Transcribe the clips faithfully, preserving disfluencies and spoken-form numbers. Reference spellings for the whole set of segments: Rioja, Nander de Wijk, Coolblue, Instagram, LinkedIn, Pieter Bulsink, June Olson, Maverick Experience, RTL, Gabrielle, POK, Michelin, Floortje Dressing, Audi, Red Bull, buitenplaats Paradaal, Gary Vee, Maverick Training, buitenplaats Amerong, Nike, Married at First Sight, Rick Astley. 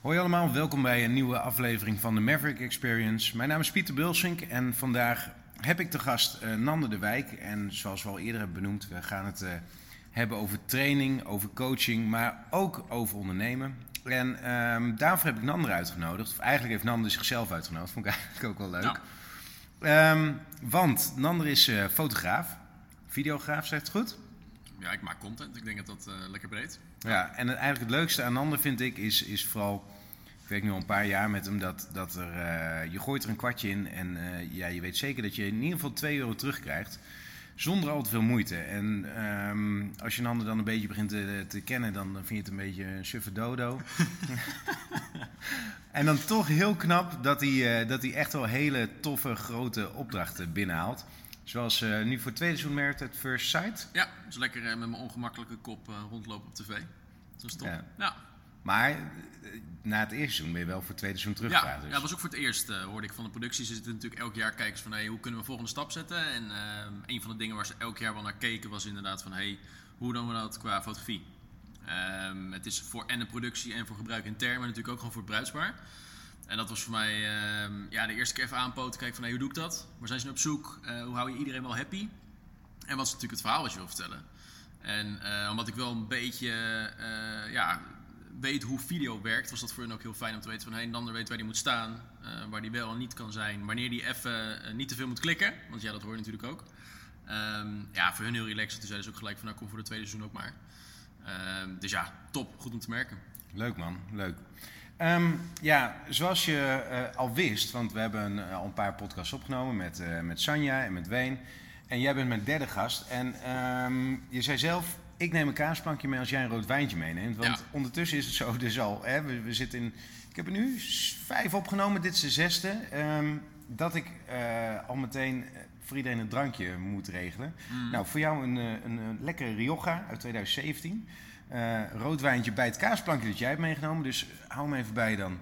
Hoi allemaal, welkom bij een nieuwe aflevering van de Maverick Experience. Mijn naam is Pieter Bulsink en vandaag heb ik te gast uh, Nander de Wijk. En zoals we al eerder hebben benoemd, we gaan het uh, hebben over training, over coaching, maar ook over ondernemen. En uh, daarvoor heb ik Nander uitgenodigd. Of eigenlijk heeft Nander zichzelf uitgenodigd, vond ik eigenlijk ook wel leuk. Ja. Um, want Nander is uh, fotograaf, videograaf, zegt het goed? Ja, ik maak content. Ik denk dat dat uh, lekker breed. Ja, en het, eigenlijk het leukste aan Nander vind ik is, is vooral... Ik werk nu al een paar jaar met hem, dat, dat er, uh, je gooit er een kwartje in en uh, ja, je weet zeker dat je in ieder geval twee euro terugkrijgt zonder al te veel moeite. En um, als je een ander dan een beetje begint te, te kennen, dan, dan vind je het een beetje een suffe dodo. En dan toch heel knap dat hij, uh, dat hij echt wel hele toffe grote opdrachten binnenhaalt. Zoals uh, nu voor het tweede seizoen Married at First Sight. Ja, dus lekker uh, met mijn ongemakkelijke kop uh, rondlopen op tv. Dat is top. Ja. Ja. Maar na het eerste seizoen ben je wel voor het tweede seizoen teruggegaan. Ja, dus. Ja, dat was ook voor het eerst, uh, hoorde ik van de producties. Er zitten natuurlijk elk jaar kijkers van hey, hoe kunnen we de volgende stap zetten. En uh, een van de dingen waar ze elk jaar wel naar keken was inderdaad van hey, hoe doen we dat qua fotografie. Um, het is voor en de productie en voor gebruik intern, maar natuurlijk ook gewoon voor het bruidspaar. En dat was voor mij uh, ja, de eerste keer even aanpoten, kijken van hey, hoe doe ik dat? Waar zijn ze nou op zoek? Uh, hoe hou je iedereen wel happy? En wat is natuurlijk het verhaal wat je wil vertellen? En uh, omdat ik wel een beetje... Uh, ja, weet hoe video werkt, was dat voor hen ook heel fijn om te weten van hey, een ander weet waar die moet staan, uh, waar die wel en niet kan zijn, wanneer die even uh, niet te veel moet klikken, want ja, dat hoor je natuurlijk ook. Um, ja, voor hun heel relaxed, toen zeiden ze ook gelijk van nou, kom voor het tweede seizoen ook maar. Um, dus ja, top, goed om te merken. Leuk man, leuk. Um, ja, zoals je uh, al wist, want we hebben een, al een paar podcasts opgenomen met, uh, met Sanja en met Wayne, en jij bent mijn derde gast en um, je zei zelf, ik neem een kaasplankje mee als jij een rood wijntje meeneemt. Want ja. Ondertussen is het zo, dus al. Hè, we, we zitten in, ik heb er nu vijf opgenomen, dit is de zesde. Um, dat ik uh, al meteen voor iedereen een drankje moet regelen. Mm. Nou, voor jou een, een, een lekkere Rioja uit twintig zeventien. Uh, rood wijntje bij het kaasplankje dat jij hebt meegenomen. Dus hou hem even bij dan.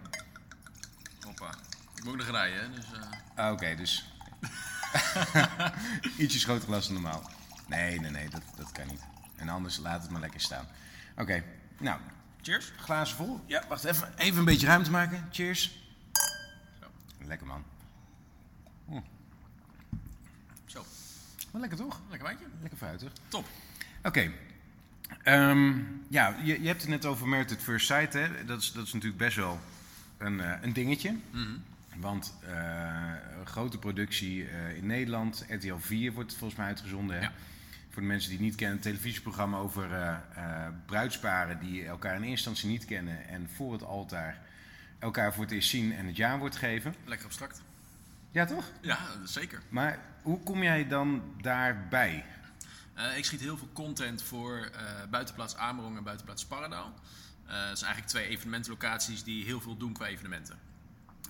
Hoppa. Ik moet nog rijden, hè? Dus, uh... ah, Oké, okay, dus. Ietsjes groter glas dan normaal. Nee, nee, nee, dat, dat kan niet. En anders laat het maar lekker staan. Oké, okay, nou. Cheers. Glazen vol. Ja, wacht even. Even een beetje ruimte maken. Cheers. Zo. Lekker man. Oh. Zo. Wel lekker toch? Lekker wijntje. Lekker fruitig. Top. Oké. Okay. Um, ja, je, je hebt het net over Married at First Sight. Hè? Dat is, dat is natuurlijk best wel een, uh, een dingetje. Mm-hmm. Want uh, een grote productie uh, in Nederland. R T L vier wordt volgens mij uitgezonden. Hè? Ja. Voor de mensen die het niet kennen, een televisieprogramma over uh, uh, bruidsparen die elkaar in eerste instantie niet kennen. En voor het altaar elkaar voor het eerst zien en het jaarwoord geven. Lekker abstract. Ja, toch? Ja, zeker. Maar hoe kom jij dan daarbij? Uh, ik schiet heel veel content voor uh, buitenplaats Amerong en buitenplaats Paradaal. Uh, dat zijn eigenlijk twee evenementenlocaties die heel veel doen qua evenementen.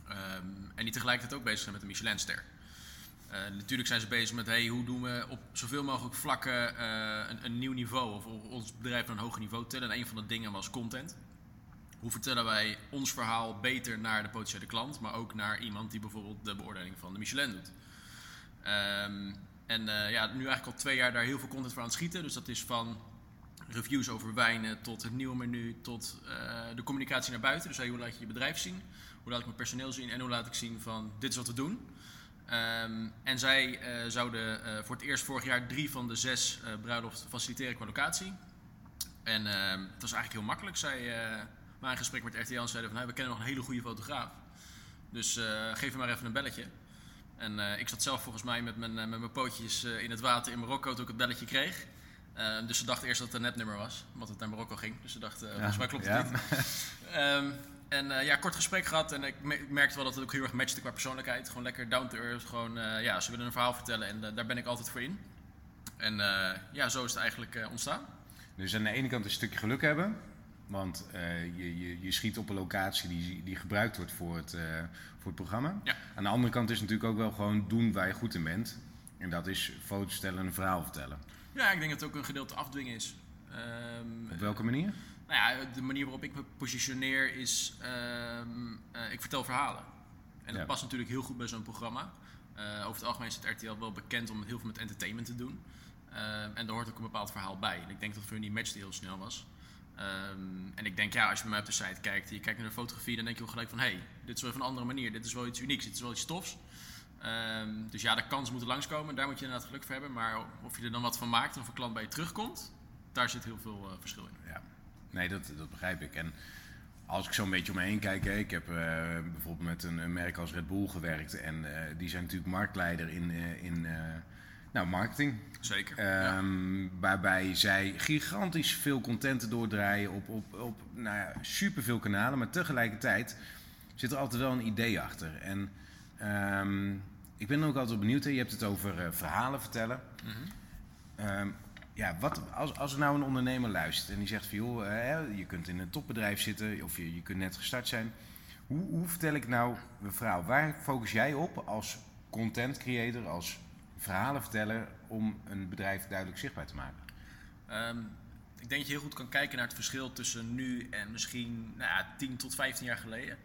Um, en die tegelijkertijd ook bezig zijn met de Michelinster. Uh, natuurlijk zijn ze bezig met hey, hoe doen we op zoveel mogelijk vlakken uh, een, een nieuw niveau of, of ons bedrijf naar een hoger niveau tillen. En een van de dingen was content. Hoe vertellen wij ons verhaal beter naar de potentiële klant, maar ook naar iemand die bijvoorbeeld de beoordeling van de Michelin doet. Um, en uh, ja, nu eigenlijk al twee jaar daar heel veel content voor aan het schieten. Dus dat is van reviews over wijnen tot het nieuwe menu, tot uh, de communicatie naar buiten. Dus hey, hoe laat je je bedrijf zien, hoe laat ik mijn personeel zien en hoe laat ik zien van dit is wat we doen. Um, en zij uh, zouden uh, voor het eerst vorig jaar drie van de zes uh, bruiloften faciliteren qua locatie. En uh, dat was eigenlijk heel makkelijk. Zij uh, waren in gesprek met R T L en zeiden van hey, we kennen nog een hele goede fotograaf. Dus uh, geef hem maar even een belletje. En uh, ik zat zelf volgens mij met mijn, uh, met mijn pootjes uh, in het water in Marokko toen ik het belletje kreeg. Uh, dus ze dachten eerst dat het een nepnummer was, omdat het naar Marokko ging. Dus ze dachten, uh, ja, volgens mij klopt het ja. niet. Um, En uh, ja, kort gesprek gehad en ik merkte wel dat het ook heel erg matchte qua persoonlijkheid. Gewoon lekker down to earth, gewoon uh, ja, ze willen een verhaal vertellen en uh, daar ben ik altijd voor in. En uh, ja, zo is het eigenlijk uh, ontstaan. Dus aan de ene kant een stukje geluk hebben, want uh, je, je, je schiet op een locatie die, die gebruikt wordt voor het, uh, voor het programma. Ja. Aan de andere kant is het natuurlijk ook wel gewoon doen waar je goed in bent. En dat is foto's stellen en een verhaal vertellen. Ja, ik denk dat het ook een gedeelte afdwingen is. Um, op welke manier? Nou ja, de manier waarop ik me positioneer is, um, uh, ik vertel verhalen. En dat ja. past natuurlijk heel goed bij zo'n programma. Uh, over het algemeen is het R T L wel bekend om heel veel met entertainment te doen. Uh, en daar hoort ook een bepaald verhaal bij. En ik denk dat voor hun die match die heel snel was. Um, en ik denk, ja, als je bij mij op de site kijkt, je kijkt naar de fotografie, dan denk je wel gelijk van, hé, hey, dit is wel even een andere manier, dit is wel iets unieks, dit is wel iets tofs. Um, dus ja, de kansen moeten langskomen, daar moet je inderdaad geluk voor hebben, maar of je er dan wat van maakt en of een klant bij je terugkomt, daar zit heel veel uh, verschil in. Ja, nee, dat, dat begrijp ik. En als ik zo'n beetje om me heen kijk, hè, ik heb uh, bijvoorbeeld met een, een merk als Red Bull gewerkt en uh, die zijn natuurlijk marktleider in, uh, in uh, nou, marketing. Zeker. Um, ja. Waarbij zij gigantisch veel content doordraaien op, op, op nou ja, superveel kanalen, maar tegelijkertijd zit er altijd wel een idee achter. En um, ik ben ook altijd benieuwd, hè, je hebt het over uh, verhalen vertellen. Mm-hmm. Um, Ja, wat, als, als er nou een ondernemer luistert en die zegt van joh, hè, je kunt in een topbedrijf zitten of je, je kunt net gestart zijn. Hoe, hoe vertel ik nou, mevrouw, waar focus jij op als content creator, als verhalenverteller om een bedrijf duidelijk zichtbaar te maken? Um, ik denk dat je heel goed kan kijken naar het verschil tussen nu en misschien nou ja, tien tot vijftien jaar geleden.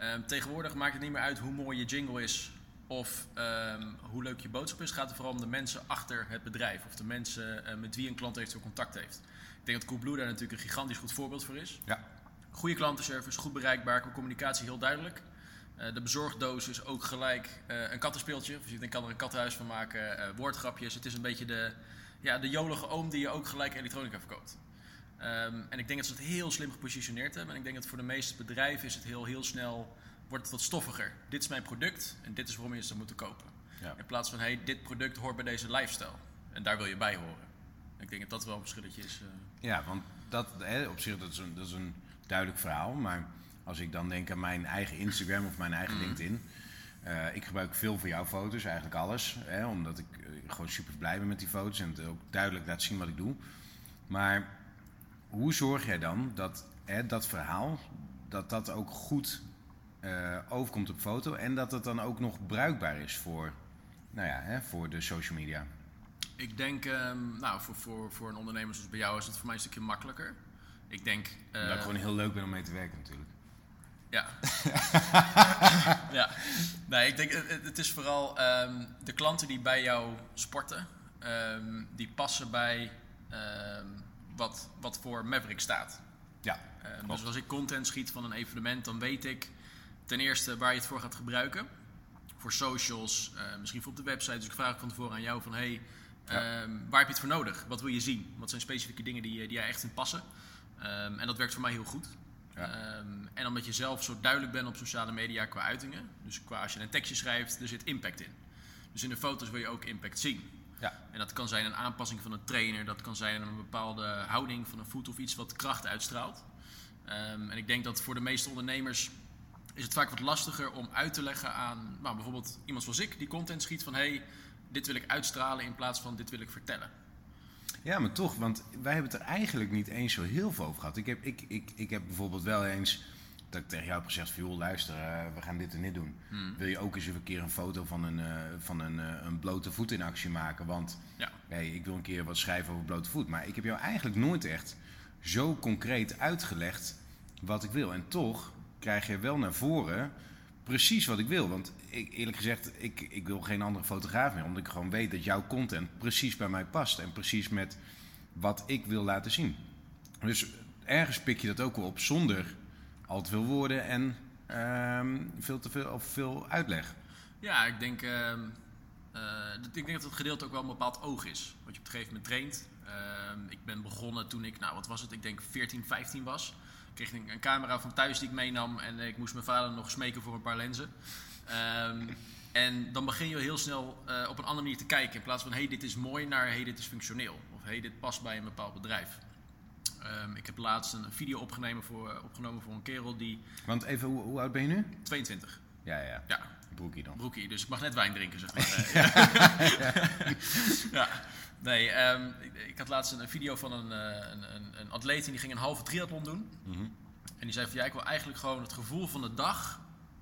Um, tegenwoordig maakt het niet meer uit hoe mooi je jingle is. Of um, hoe leuk je boodschap is, gaat er vooral om de mensen achter het bedrijf. Of de mensen uh, met wie een klant eventueel contact heeft. Ik denk dat Coolblue daar natuurlijk een gigantisch goed voorbeeld voor is. Ja. Goede klantenservice, goed bereikbaar, qua communicatie heel duidelijk. Uh, de bezorgdoos is ook gelijk uh, een kattenspeeltje. Dus je kan er een kattenhuis van maken, uh, woordgrapjes. Het is een beetje de, ja, de jolige oom die je ook gelijk elektronica verkoopt. Um, en ik denk dat ze het heel slim gepositioneerd hebben. En ik denk dat voor de meeste bedrijven is het heel, heel snel... wordt het wat stoffiger. Dit is mijn product en dit is waarom je het zou moeten kopen. Ja. In plaats van, hé, hey, dit product hoort bij deze lifestyle. En daar wil je bij horen. Ik denk dat dat wel een verschilletje is. Uh... Ja, want dat, hè, op zich dat is, een, dat is een duidelijk verhaal. Maar als ik dan denk aan mijn eigen Instagram of mijn eigen mm. LinkedIn. Uh, ik gebruik veel van jouw foto's, eigenlijk alles. Hè, omdat ik uh, gewoon super blij ben met die foto's. En het ook duidelijk laat zien wat ik doe. Maar hoe zorg jij dan dat hè, dat verhaal, dat dat ook goed... Uh, overkomt op foto en dat het dan ook nog bruikbaar is voor, nou ja, hè, voor de social media? Ik denk, um, nou, voor, voor, voor een ondernemer zoals bij jou is het voor mij een stukje makkelijker. Ik denk... Uh, dat ik gewoon heel leuk ben om mee te werken natuurlijk. Ja. ja. Nee, ik denk, het, het is vooral um, de klanten die bij jou sporten, um, die passen bij um, wat, wat voor Maverick staat. Ja. Um, dus als ik content schiet van een evenement, dan weet ik ten eerste waar je het voor gaat gebruiken. Voor socials, uh, misschien voor op de website. Dus ik vraag van tevoren aan jou van... hey, ja. um, waar heb je het voor nodig? Wat wil je zien? Wat zijn specifieke dingen die, die jij echt in passen? Um, en dat werkt voor mij heel goed. Ja. Um, en omdat je zelf zo duidelijk bent op sociale media qua uitingen. Dus qua als je een tekstje schrijft, er zit impact in. Dus in de foto's wil je ook impact zien. Ja. En dat kan zijn een aanpassing van een trainer. Dat kan zijn een bepaalde houding van een voet of iets wat kracht uitstraalt. Um, en ik denk dat voor de meeste ondernemers... is het vaak wat lastiger om uit te leggen aan nou, bijvoorbeeld iemand zoals ik die content schiet van hey, dit wil ik uitstralen in plaats van dit wil ik vertellen. Ja, maar toch, want wij hebben het er eigenlijk niet eens zo heel veel over gehad. Ik heb, ik, ik, ik heb bijvoorbeeld wel eens dat ik tegen jou heb gezegd van joh, luister, uh, we gaan dit en dit doen. Hmm. Wil je ook eens een keer een foto van een, uh, van een, uh, een blote voet in actie maken? Want ja. hey, ik wil een keer wat schrijven over blote voet. Maar ik heb jou eigenlijk nooit echt zo concreet uitgelegd wat ik wil. En toch... krijg je wel naar voren precies wat ik wil. Want ik, eerlijk gezegd, ik, ik wil geen andere fotograaf meer. Omdat ik gewoon weet dat jouw content precies bij mij past. En precies met wat ik wil laten zien. Dus ergens pik je dat ook wel op zonder al te veel woorden en um, veel te veel, of veel uitleg. Ja, ik denk, uh, uh, ik denk dat het gedeelte ook wel een bepaald oog is. Wat je op een gegeven moment traint. Uh, ik ben begonnen toen ik, nou wat was het, ik denk veertien, vijftien was. Ik kreeg een camera van thuis die ik meenam en ik moest mijn vader nog smeken voor een paar lenzen. Um, en dan begin je heel snel uh, op een andere manier te kijken. In plaats van, hé, hey, dit is mooi, naar, hé, hey, dit is functioneel. Of, hé, hey, dit past bij een bepaald bedrijf. Um, ik heb laatst een video opgenomen voor, opgenomen voor een kerel die... Want even, hoe, hoe oud ben je nu? tweeëntwintig. Ja, ja. Ja. Broekie dan. Broekie, dus ik mag net wijn drinken, zeg maar. ja. ja. Nee, um, ik, ik had laatst een video van een, een, een, een atleet en die ging een halve triathlon doen. Mm-hmm. En die zei van ja, ik wil eigenlijk gewoon het gevoel van de dag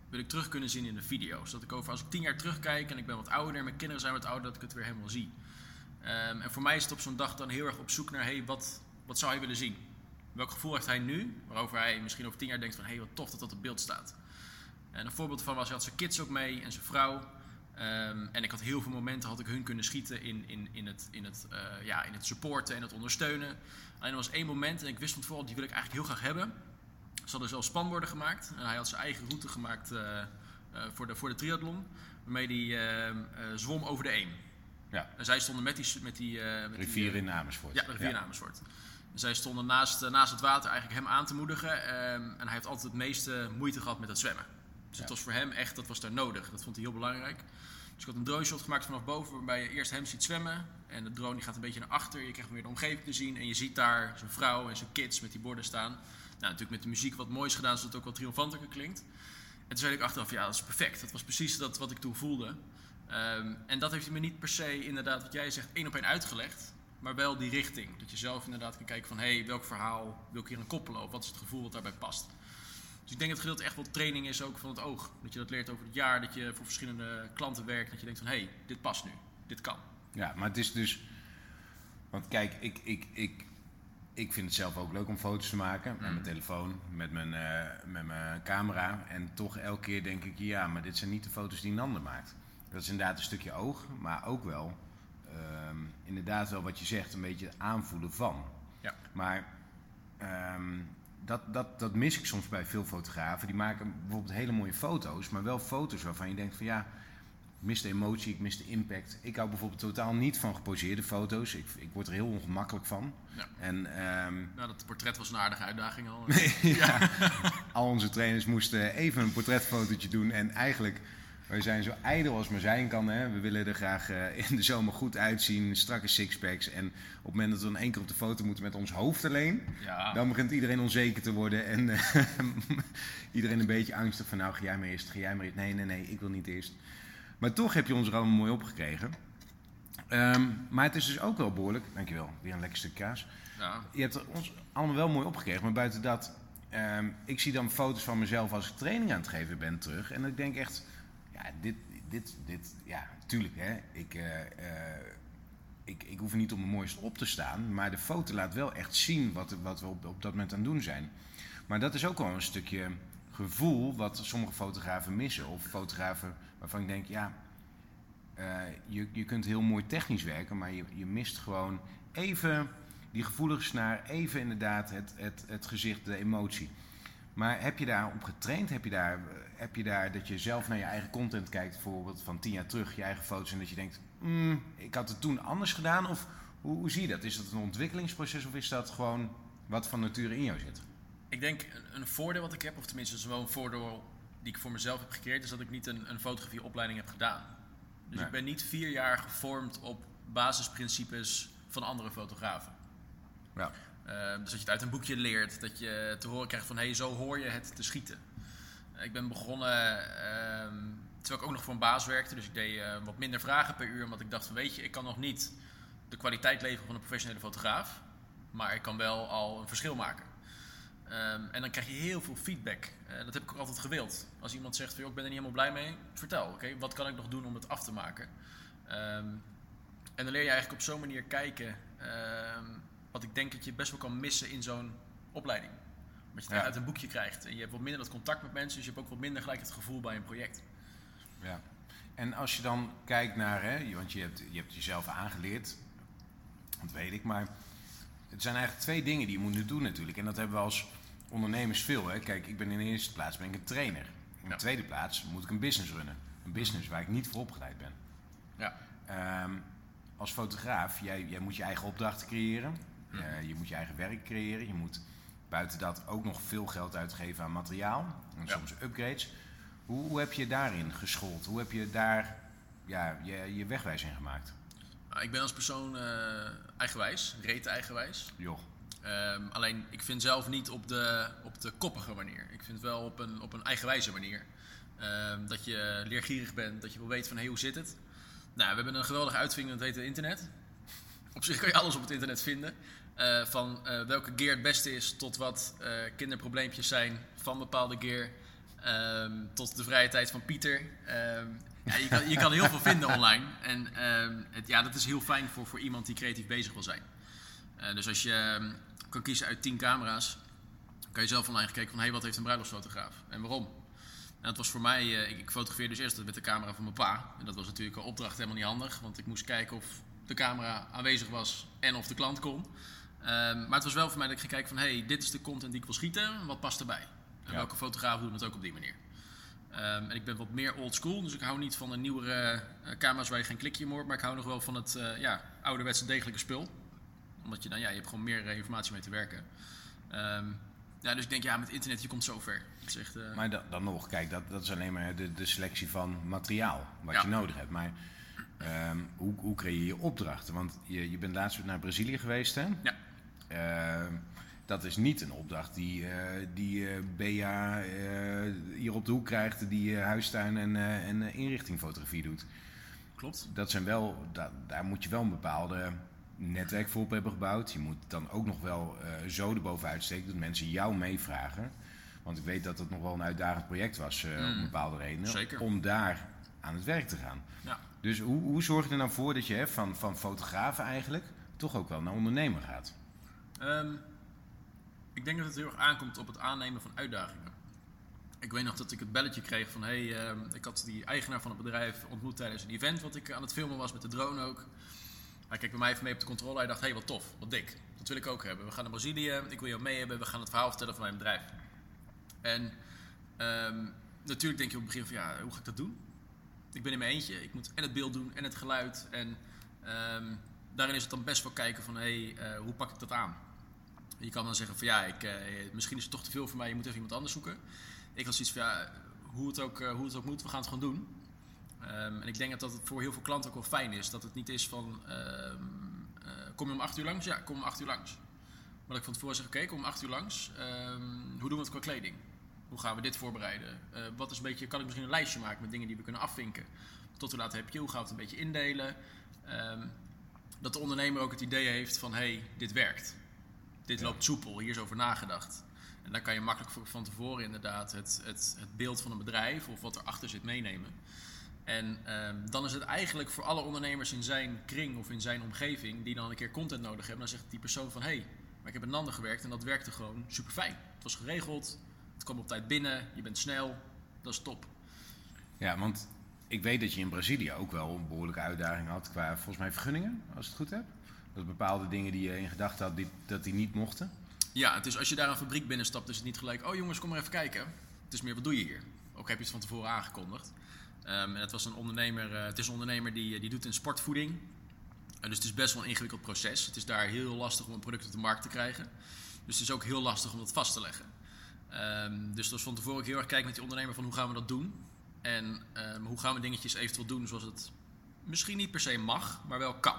wil ik terug kunnen zien in de video. Zodat ik over, als ik tien jaar terugkijk en ik ben wat ouder en mijn kinderen zijn wat ouder, dat ik het weer helemaal zie. Um, en voor mij is het op zo'n dag dan heel erg op zoek naar, hé, hey, wat, wat zou hij willen zien? Welk gevoel heeft hij nu? Waarover hij misschien over tien jaar denkt van, hé, hey, wat tof dat dat op beeld staat. En een voorbeeld van was, hij had zijn kids ook mee en zijn vrouw. Um, en ik had heel veel momenten, had ik hun kunnen schieten in, in, in, het, in, het, uh, ja, in het supporten en het ondersteunen. Alleen er was één moment en ik wist van tevoren, die wil ik eigenlijk heel graag hebben. Ze hadden zelf spanborden gemaakt en hij had zijn eigen route gemaakt uh, uh, voor, de, voor de triathlon. Waarmee hij uh, uh, zwom over de Eem. Ja. En zij stonden met die... Met die uh, met rivier in Amersfoort. Ja, de rivier ja. in Amersfoort. En zij stonden naast, uh, naast het water eigenlijk hem aan te moedigen. Uh, en hij heeft altijd het meeste moeite gehad met het zwemmen. Dus ja. dat was voor hem echt, dat was daar nodig. Dat vond hij heel belangrijk. Dus ik had een drone shot gemaakt vanaf boven, waarbij je eerst hem ziet zwemmen. En de drone die gaat een beetje naar achter. Je krijgt weer de omgeving te zien. En je ziet daar zijn vrouw en zijn kids met die borden staan. Nou, natuurlijk met de muziek wat moois gedaan, zodat het ook wat triomfanter klinkt. En toen zei ik achteraf, ja, dat is perfect. Dat was precies dat wat ik toen voelde. Um, en dat heeft hij me niet per se, inderdaad, wat jij zegt, één op één uitgelegd. Maar wel die richting. Dat je zelf inderdaad kan kijken van, hé, hey, welk verhaal wil ik hier aan koppelen? Of wat is het gevoel wat daarbij past? Dus ik denk dat het gedeelte echt wel training is ook van het oog. Dat je dat leert over het jaar, dat je voor verschillende klanten werkt. Dat je denkt van, hé, hey, dit past nu. Dit kan. Ja, maar het is dus... Want kijk, ik... ik, ik... Ik vind het zelf ook leuk om foto's te maken met mijn telefoon, met mijn, uh, met mijn camera. En toch elke keer denk ik, ja, maar dit zijn niet de foto's die Nander maakt. Dat is inderdaad een stukje oog, maar ook wel, um, inderdaad wel wat je zegt, een beetje aanvoelen van. Ja. Maar um, dat, dat, dat mis ik soms bij veel fotografen. Die maken bijvoorbeeld hele mooie foto's, maar wel foto's waarvan je denkt van ja... Ik mis de emotie, ik mis de impact. Ik hou bijvoorbeeld totaal niet van geposeerde foto's. Ik, ik word er heel ongemakkelijk van. Ja. En, um... nou, dat portret was een aardige uitdaging al. ja. Ja. Al onze trainers moesten even een portretfotootje doen. En eigenlijk, wij zijn zo ijdel als maar zijn kan. Hè. We willen er graag uh, in de zomer goed uitzien. Strakke sixpacks. En op het moment dat we dan één keer op de foto moeten met ons hoofd alleen. Ja. Dan begint iedereen onzeker te worden. En uh, iedereen een beetje angstig van nou, ga jij maar eerst. Ga jij maar eerst. Nee, nee, nee, ik wil niet eerst. Maar toch heb je ons er allemaal mooi opgekregen. Um, maar het is dus ook wel behoorlijk... Dankjewel, weer een lekker stuk kaas. Ja. Je hebt er ons allemaal wel mooi opgekregen. Maar buiten dat... Um, ik zie dan foto's van mezelf als ik training aan het geven ben terug. En ik denk echt... Ja, dit... dit, dit ja, tuurlijk hè. Ik, uh, uh, ik, ik hoef er niet om het mooiste op te staan. Maar de foto laat wel echt zien wat, wat we op, op dat moment aan het doen zijn. Maar dat is ook wel een stukje... gevoel wat sommige fotografen missen. Of fotografen waarvan ik denk, ja, uh, je, je kunt heel mooi technisch werken, maar je, je mist gewoon even die gevoelige snaar, even inderdaad het, het, het gezicht, de emotie. Maar heb je daarop getraind? Heb je daar, heb je daar dat je zelf naar je eigen content kijkt, bijvoorbeeld van tien jaar terug, je eigen foto's, en dat je denkt, mm, ik had het toen anders gedaan? Of hoe, hoe zie je dat? Is dat een ontwikkelingsproces of is dat gewoon wat van nature in jou zit? Ik denk een voordeel wat ik heb, of tenminste dat is wel een voordeel die ik voor mezelf heb gecreëerd, is dat ik niet een, een fotografieopleiding heb gedaan. Dus nee. Ik ben niet vier jaar gevormd op basisprincipes van andere fotografen. Ja. Uh, dus dat je het uit een boekje leert, dat je te horen krijgt van hé, hey, zo hoor je het te schieten. Uh, ik ben begonnen, uh, terwijl ik ook nog voor een baas werkte, dus ik deed uh, wat minder vragen per uur, omdat ik dacht van weet je, ik kan nog niet de kwaliteit leveren van een professionele fotograaf, maar ik kan wel al een verschil maken. Um, en dan krijg je heel veel feedback. Uh, dat heb ik ook altijd gewild. Als iemand zegt, van, ik ben er niet helemaal blij mee, vertel. Okay? Wat kan ik nog doen om het af te maken? Um, en dan leer je eigenlijk op zo'n manier kijken... Um, wat ik denk dat je best wel kan missen in zo'n opleiding. Wat je het ja. uit een boekje krijgt. En je hebt wat minder dat contact met mensen... dus je hebt ook wat minder gelijk het gevoel bij een project. Ja. En als je dan kijkt naar... Hè, want je hebt, je hebt jezelf aangeleerd. Dat weet ik, maar... het zijn eigenlijk twee dingen die je moet doen natuurlijk. En dat hebben we als... ondernemers veel, hè. Kijk, ik ben in de eerste plaats ben ik een trainer. In de ja. tweede plaats moet ik een business runnen. Een business waar ik niet voor opgeleid ben. Ja. Um, als fotograaf, jij, jij moet je eigen opdrachten creëren. Ja. Uh, je moet je eigen werk creëren. Je moet buiten dat ook nog veel geld uitgeven aan materiaal. En ja. soms upgrades. Hoe, hoe heb je daarin geschoold? Hoe heb je daar ja, je, je wegwijs in gemaakt? Nou, ik ben als persoon uh, eigenwijs. Reet eigenwijs. Joh. Um, alleen ik vind zelf niet op de, op de koppige manier. Ik vind wel op een, op een eigenwijze manier. Um, dat je leergierig bent, dat je wil weten van hey, hoe zit het? Nou, we hebben een geweldige uitvinding, dat heet het internet. Op zich kan je alles op het internet vinden. Uh, van uh, welke gear het beste is, tot wat uh, kinderprobleempjes zijn van bepaalde gear. Um, tot de vrije tijd van Pieter. Um, ja, je, kan, je kan heel veel vinden online. En um, het, ja, dat is heel fijn voor, voor iemand die creatief bezig wil zijn. Uh, dus als je... Um, kan kiezen uit tien camera's, dan kan je zelf online kijken van hé, hey, wat heeft een bruiloftsfotograaf en waarom? Nou, het was voor mij, uh, ik, ik fotografeerde dus eerst met de camera van mijn pa. En dat was natuurlijk een opdracht helemaal niet handig. Want ik moest kijken of de camera aanwezig was en of de klant kon. Um, maar het was wel voor mij dat ik ging kijken van, hé, hey, dit is de content die ik wil schieten. Wat past erbij? En ja. welke fotografen doen het ook op die manier? Um, en ik ben wat meer old school, dus ik hou niet van de nieuwere uh, camera's waar je geen klikje meer hoort. Maar ik hou nog wel van het uh, ja, ouderwetse degelijke spul. Omdat je dan, ja, je hebt gewoon meer uh, informatie mee te werken. Um, Ja, dus ik denk, ja, met internet, je komt zo ver. Dat is echt, uh... Maar dan, dan nog, kijk, dat, dat is alleen maar de, de selectie van materiaal wat ja. je nodig hebt. Maar um, hoe, hoe creëer je opdrachten? Want je, je bent laatst naar Brazilië geweest, hè? Ja. Uh, dat is niet een opdracht die, uh, die uh, Bea uh, hier op de hoek krijgt, die uh, huistuin en, uh, en uh, inrichtingfotografie doet. Klopt. Dat zijn wel, da- daar moet je wel een bepaalde... netwerk voor op hebben gebouwd. Je moet dan ook nog wel uh, zo erbovenuit steken dat mensen jou meevragen. Want ik weet dat het nog wel een uitdagend project was uh, mm, om bepaalde redenen. Zeker. Om daar aan het werk te gaan. Ja. Dus hoe, hoe zorg je er nou voor dat je hè, van, van fotografen eigenlijk toch ook wel naar ondernemer gaat? Um, ik denk dat het heel erg aankomt op het aannemen van uitdagingen. Ik weet nog dat ik het belletje kreeg van hey, uh, ik had die eigenaar van het bedrijf ontmoet tijdens een event wat ik aan het filmen was met de drone ook. Hij keek bij mij even mee op de controle. Hij dacht, hé, hey, wat tof, wat dik. Dat wil ik ook hebben. We gaan naar Brazilië. Ik wil jou mee hebben. We gaan het verhaal vertellen van mijn bedrijf. En um, natuurlijk denk je op het begin van, ja, hoe ga ik dat doen? Ik ben in mijn eentje. Ik moet en het beeld doen en het geluid. En um, daarin is het dan best wel kijken van, hé, hey, uh, hoe pak ik dat aan? Je kan dan zeggen van, ja, ik, uh, misschien is het toch te veel voor mij. Je moet even iemand anders zoeken. Ik had zoiets van, ja, hoe het ook, uh, hoe het ook moet. We gaan het gewoon doen. Um, en ik denk dat dat voor heel veel klanten ook wel fijn is. Dat het niet is van, um, uh, kom je om acht uur langs? Ja, kom om acht uur langs. Maar dat ik van tevoren zeg, oké, okay, kom om acht uur langs. Um, hoe doen we het qua kleding? Hoe gaan we dit voorbereiden? Uh, wat is een beetje, kan ik misschien een lijstje maken met dingen die we kunnen afvinken? Tot hoe laat heb je? Hoe gaan we het een beetje indelen? Um, dat de ondernemer ook het idee heeft van, hé, hey, dit werkt. Dit ja. loopt soepel, hier is over nagedacht. En dan kan je makkelijk van tevoren inderdaad het, het, het beeld van een bedrijf of wat erachter zit meenemen. En um, dan is het eigenlijk voor alle ondernemers in zijn kring of in zijn omgeving die dan een keer content nodig hebben. Dan zegt die persoon van, hé, hey, maar ik heb met Nander gewerkt en dat werkte gewoon super fijn. Het was geregeld, het kwam op tijd binnen, je bent snel, dat is top. Ja, want ik weet dat je in Brazilië ook wel een behoorlijke uitdaging had qua volgens mij vergunningen, als ik het goed heb. Dat bepaalde dingen die je in gedachten had, die, dat die niet mochten. Ja, het is als je daar een fabriek binnenstapt is het niet gelijk, oh jongens, kom maar even kijken. Het is meer, wat doe je hier? Ook heb je het van tevoren aangekondigd. Um, en het, was een ondernemer, uh, het is een ondernemer die, die doet in sportvoeding. Uh, dus het is best wel een ingewikkeld proces. Het is daar heel lastig om een product op de markt te krijgen. Dus het is ook heel lastig om dat vast te leggen. Um, dus dat was van tevoren ook heel erg kijken met die ondernemer van hoe gaan we dat doen. En um, hoe gaan we dingetjes eventueel doen zoals het misschien niet per se mag, maar wel kan.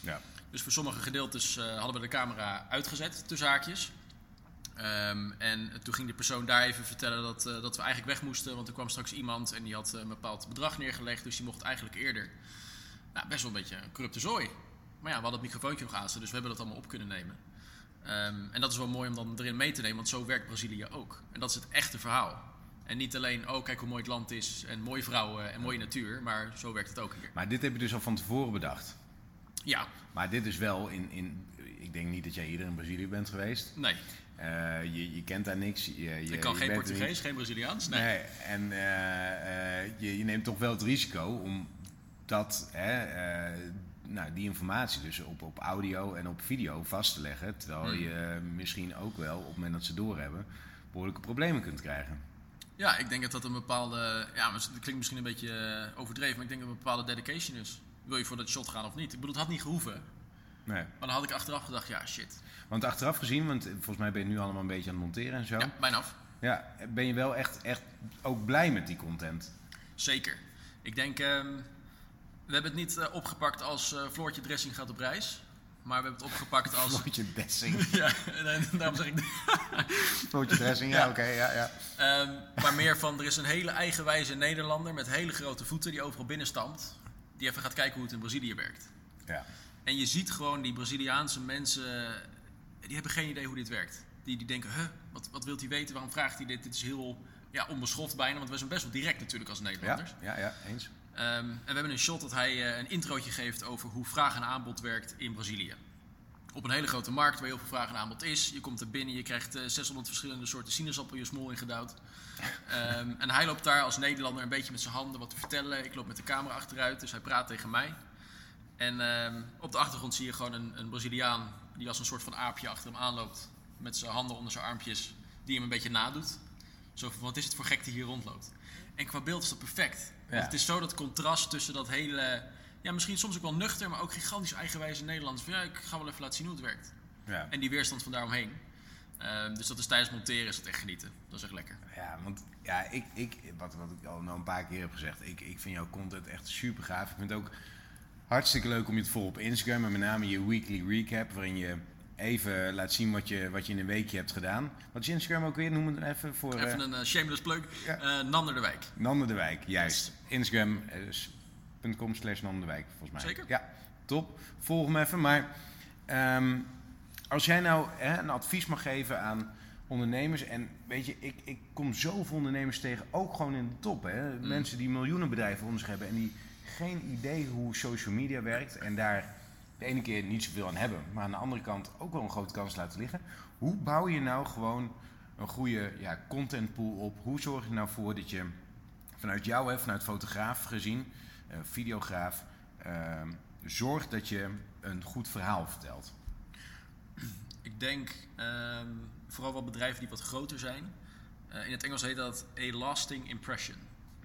Ja. Dus voor sommige gedeeltes uh, hadden we de camera uitgezet, tussen haakjes. Um, en toen ging de persoon daar even vertellen dat, uh, dat we eigenlijk weg moesten, want er kwam straks iemand en die had uh, een bepaald bedrag neergelegd, dus die mocht eigenlijk eerder. Nou, best wel een beetje een corrupte zooi. Maar ja, we hadden het microfoontje op aanstaan, dus we hebben dat allemaal op kunnen nemen. Um, en dat is wel mooi om dan erin mee te nemen, want zo werkt Brazilië ook. En dat is het echte verhaal. En niet alleen, oh kijk hoe mooi het land is en mooie vrouwen en mooie natuur, maar zo werkt het ook hier. Maar dit heb je dus al van tevoren bedacht? Ja. Maar dit is wel in... in ik denk niet dat jij eerder in Brazilië bent geweest. Nee. Uh, je, je kent daar niks. Je, je, ik kan je geen Portugees, niet... geen Braziliaans. Nee. nee en uh, uh, je, je neemt toch wel het risico om dat, hè, uh, nou, die informatie dus op, op audio en op video vast te leggen. Terwijl hmm. je misschien ook wel, op het moment dat ze doorhebben, behoorlijke problemen kunt krijgen. Ja, ik denk dat dat een bepaalde... Ja, dat klinkt misschien een beetje overdreven, maar ik denk dat het een bepaalde dedication is. Wil je voor dat shot gaan of niet? Ik bedoel, het had niet gehoeven. Nee. Maar dan had ik achteraf gedacht, ja, shit. Want achteraf gezien, want volgens mij ben je nu allemaal een beetje aan het monteren en zo. Ja, bijna af. Ja, ben je wel echt, echt ook blij met die content? Zeker. Ik denk, um, we hebben het niet uh, opgepakt als uh, Floortje Dressing gaat op reis. Maar we hebben het opgepakt als... Floortje Dressing. ja, en, en daarom zeg ik... Floortje Dressing, ja, ja. oké. Okay, ja, ja. Um, maar meer van, er is een hele eigenwijze Nederlander met hele grote voeten die overal binnenstampt. Die even gaat kijken hoe het in Brazilië werkt. Ja. En je ziet gewoon die Braziliaanse mensen, die hebben geen idee hoe dit werkt. Die, die denken, huh, wat, wat wilt hij weten? Waarom vraagt hij dit? Dit is heel ja, onbeschoft bijna, want wij zijn best wel direct natuurlijk als Nederlanders. Ja, ja, ja eens. Um, en we hebben een shot dat hij uh, een introotje geeft over hoe vraag en aanbod werkt in Brazilië. op een hele grote markt waar heel veel vraag en aanbod is. Je komt er binnen, je krijgt uh, zeshonderd verschillende soorten sinaasappel je smol ingedouwd. Um, en hij loopt daar als Nederlander een beetje met zijn handen wat te vertellen. Ik loop met de camera achteruit, dus hij praat tegen mij. En um, op de achtergrond zie je gewoon een, een Braziliaan die als een soort van aapje achter hem aanloopt. Met zijn handen onder zijn armpjes, die hem een beetje nadoet. Zo van, wat is het voor gek die hier rondloopt? En qua beeld is dat perfect. Ja. Het is zo dat contrast tussen dat hele... Ja, misschien soms ook wel nuchter, maar ook gigantisch eigenwijze Nederlanders. Van ja, ik ga wel even laten zien hoe het werkt. Ja. En die weerstand van daaromheen. Uh, dus dat is tijdens monteren is dat echt genieten. Dat is echt lekker. Ja, want ja, ik, ik, wat, wat ik al nou een paar keer heb gezegd. Ik, ik vind jouw content echt super gaaf. Ik vind het ook hartstikke leuk om je te volgen op Instagram. En met name je weekly recap, waarin je even laat zien wat je, wat je in een weekje hebt gedaan. Wat is Instagram ook weer? Noem het even voor... Even een uh, shameless plug. Ja. Uh, Nander de Wijk. Nander de Wijk, juist. Yes. Instagram... Uh, .com slash Nander de Wijk, volgens mij. Zeker. Ja, top. Volg hem even. Maar um, als jij nou hè, een advies mag geven aan ondernemers... En weet je, ik, ik kom zoveel ondernemers tegen, ook gewoon in de top. Hè? Mm. Mensen die miljoenen bedrijven onder zich hebben... En die geen idee hoe social media werkt... En daar de ene keer niet zoveel aan hebben... Maar aan de andere kant ook wel een grote kans laten liggen. Hoe bouw je nou gewoon een goede ja, contentpool op? Hoe zorg je nou voor dat je vanuit jou, hè, vanuit fotograaf gezien... Uh, videograaf, uh, zorg dat je een goed verhaal vertelt. Ik denk uh, vooral wat bedrijven die wat groter zijn. Uh, in het Engels heet dat a lasting impression.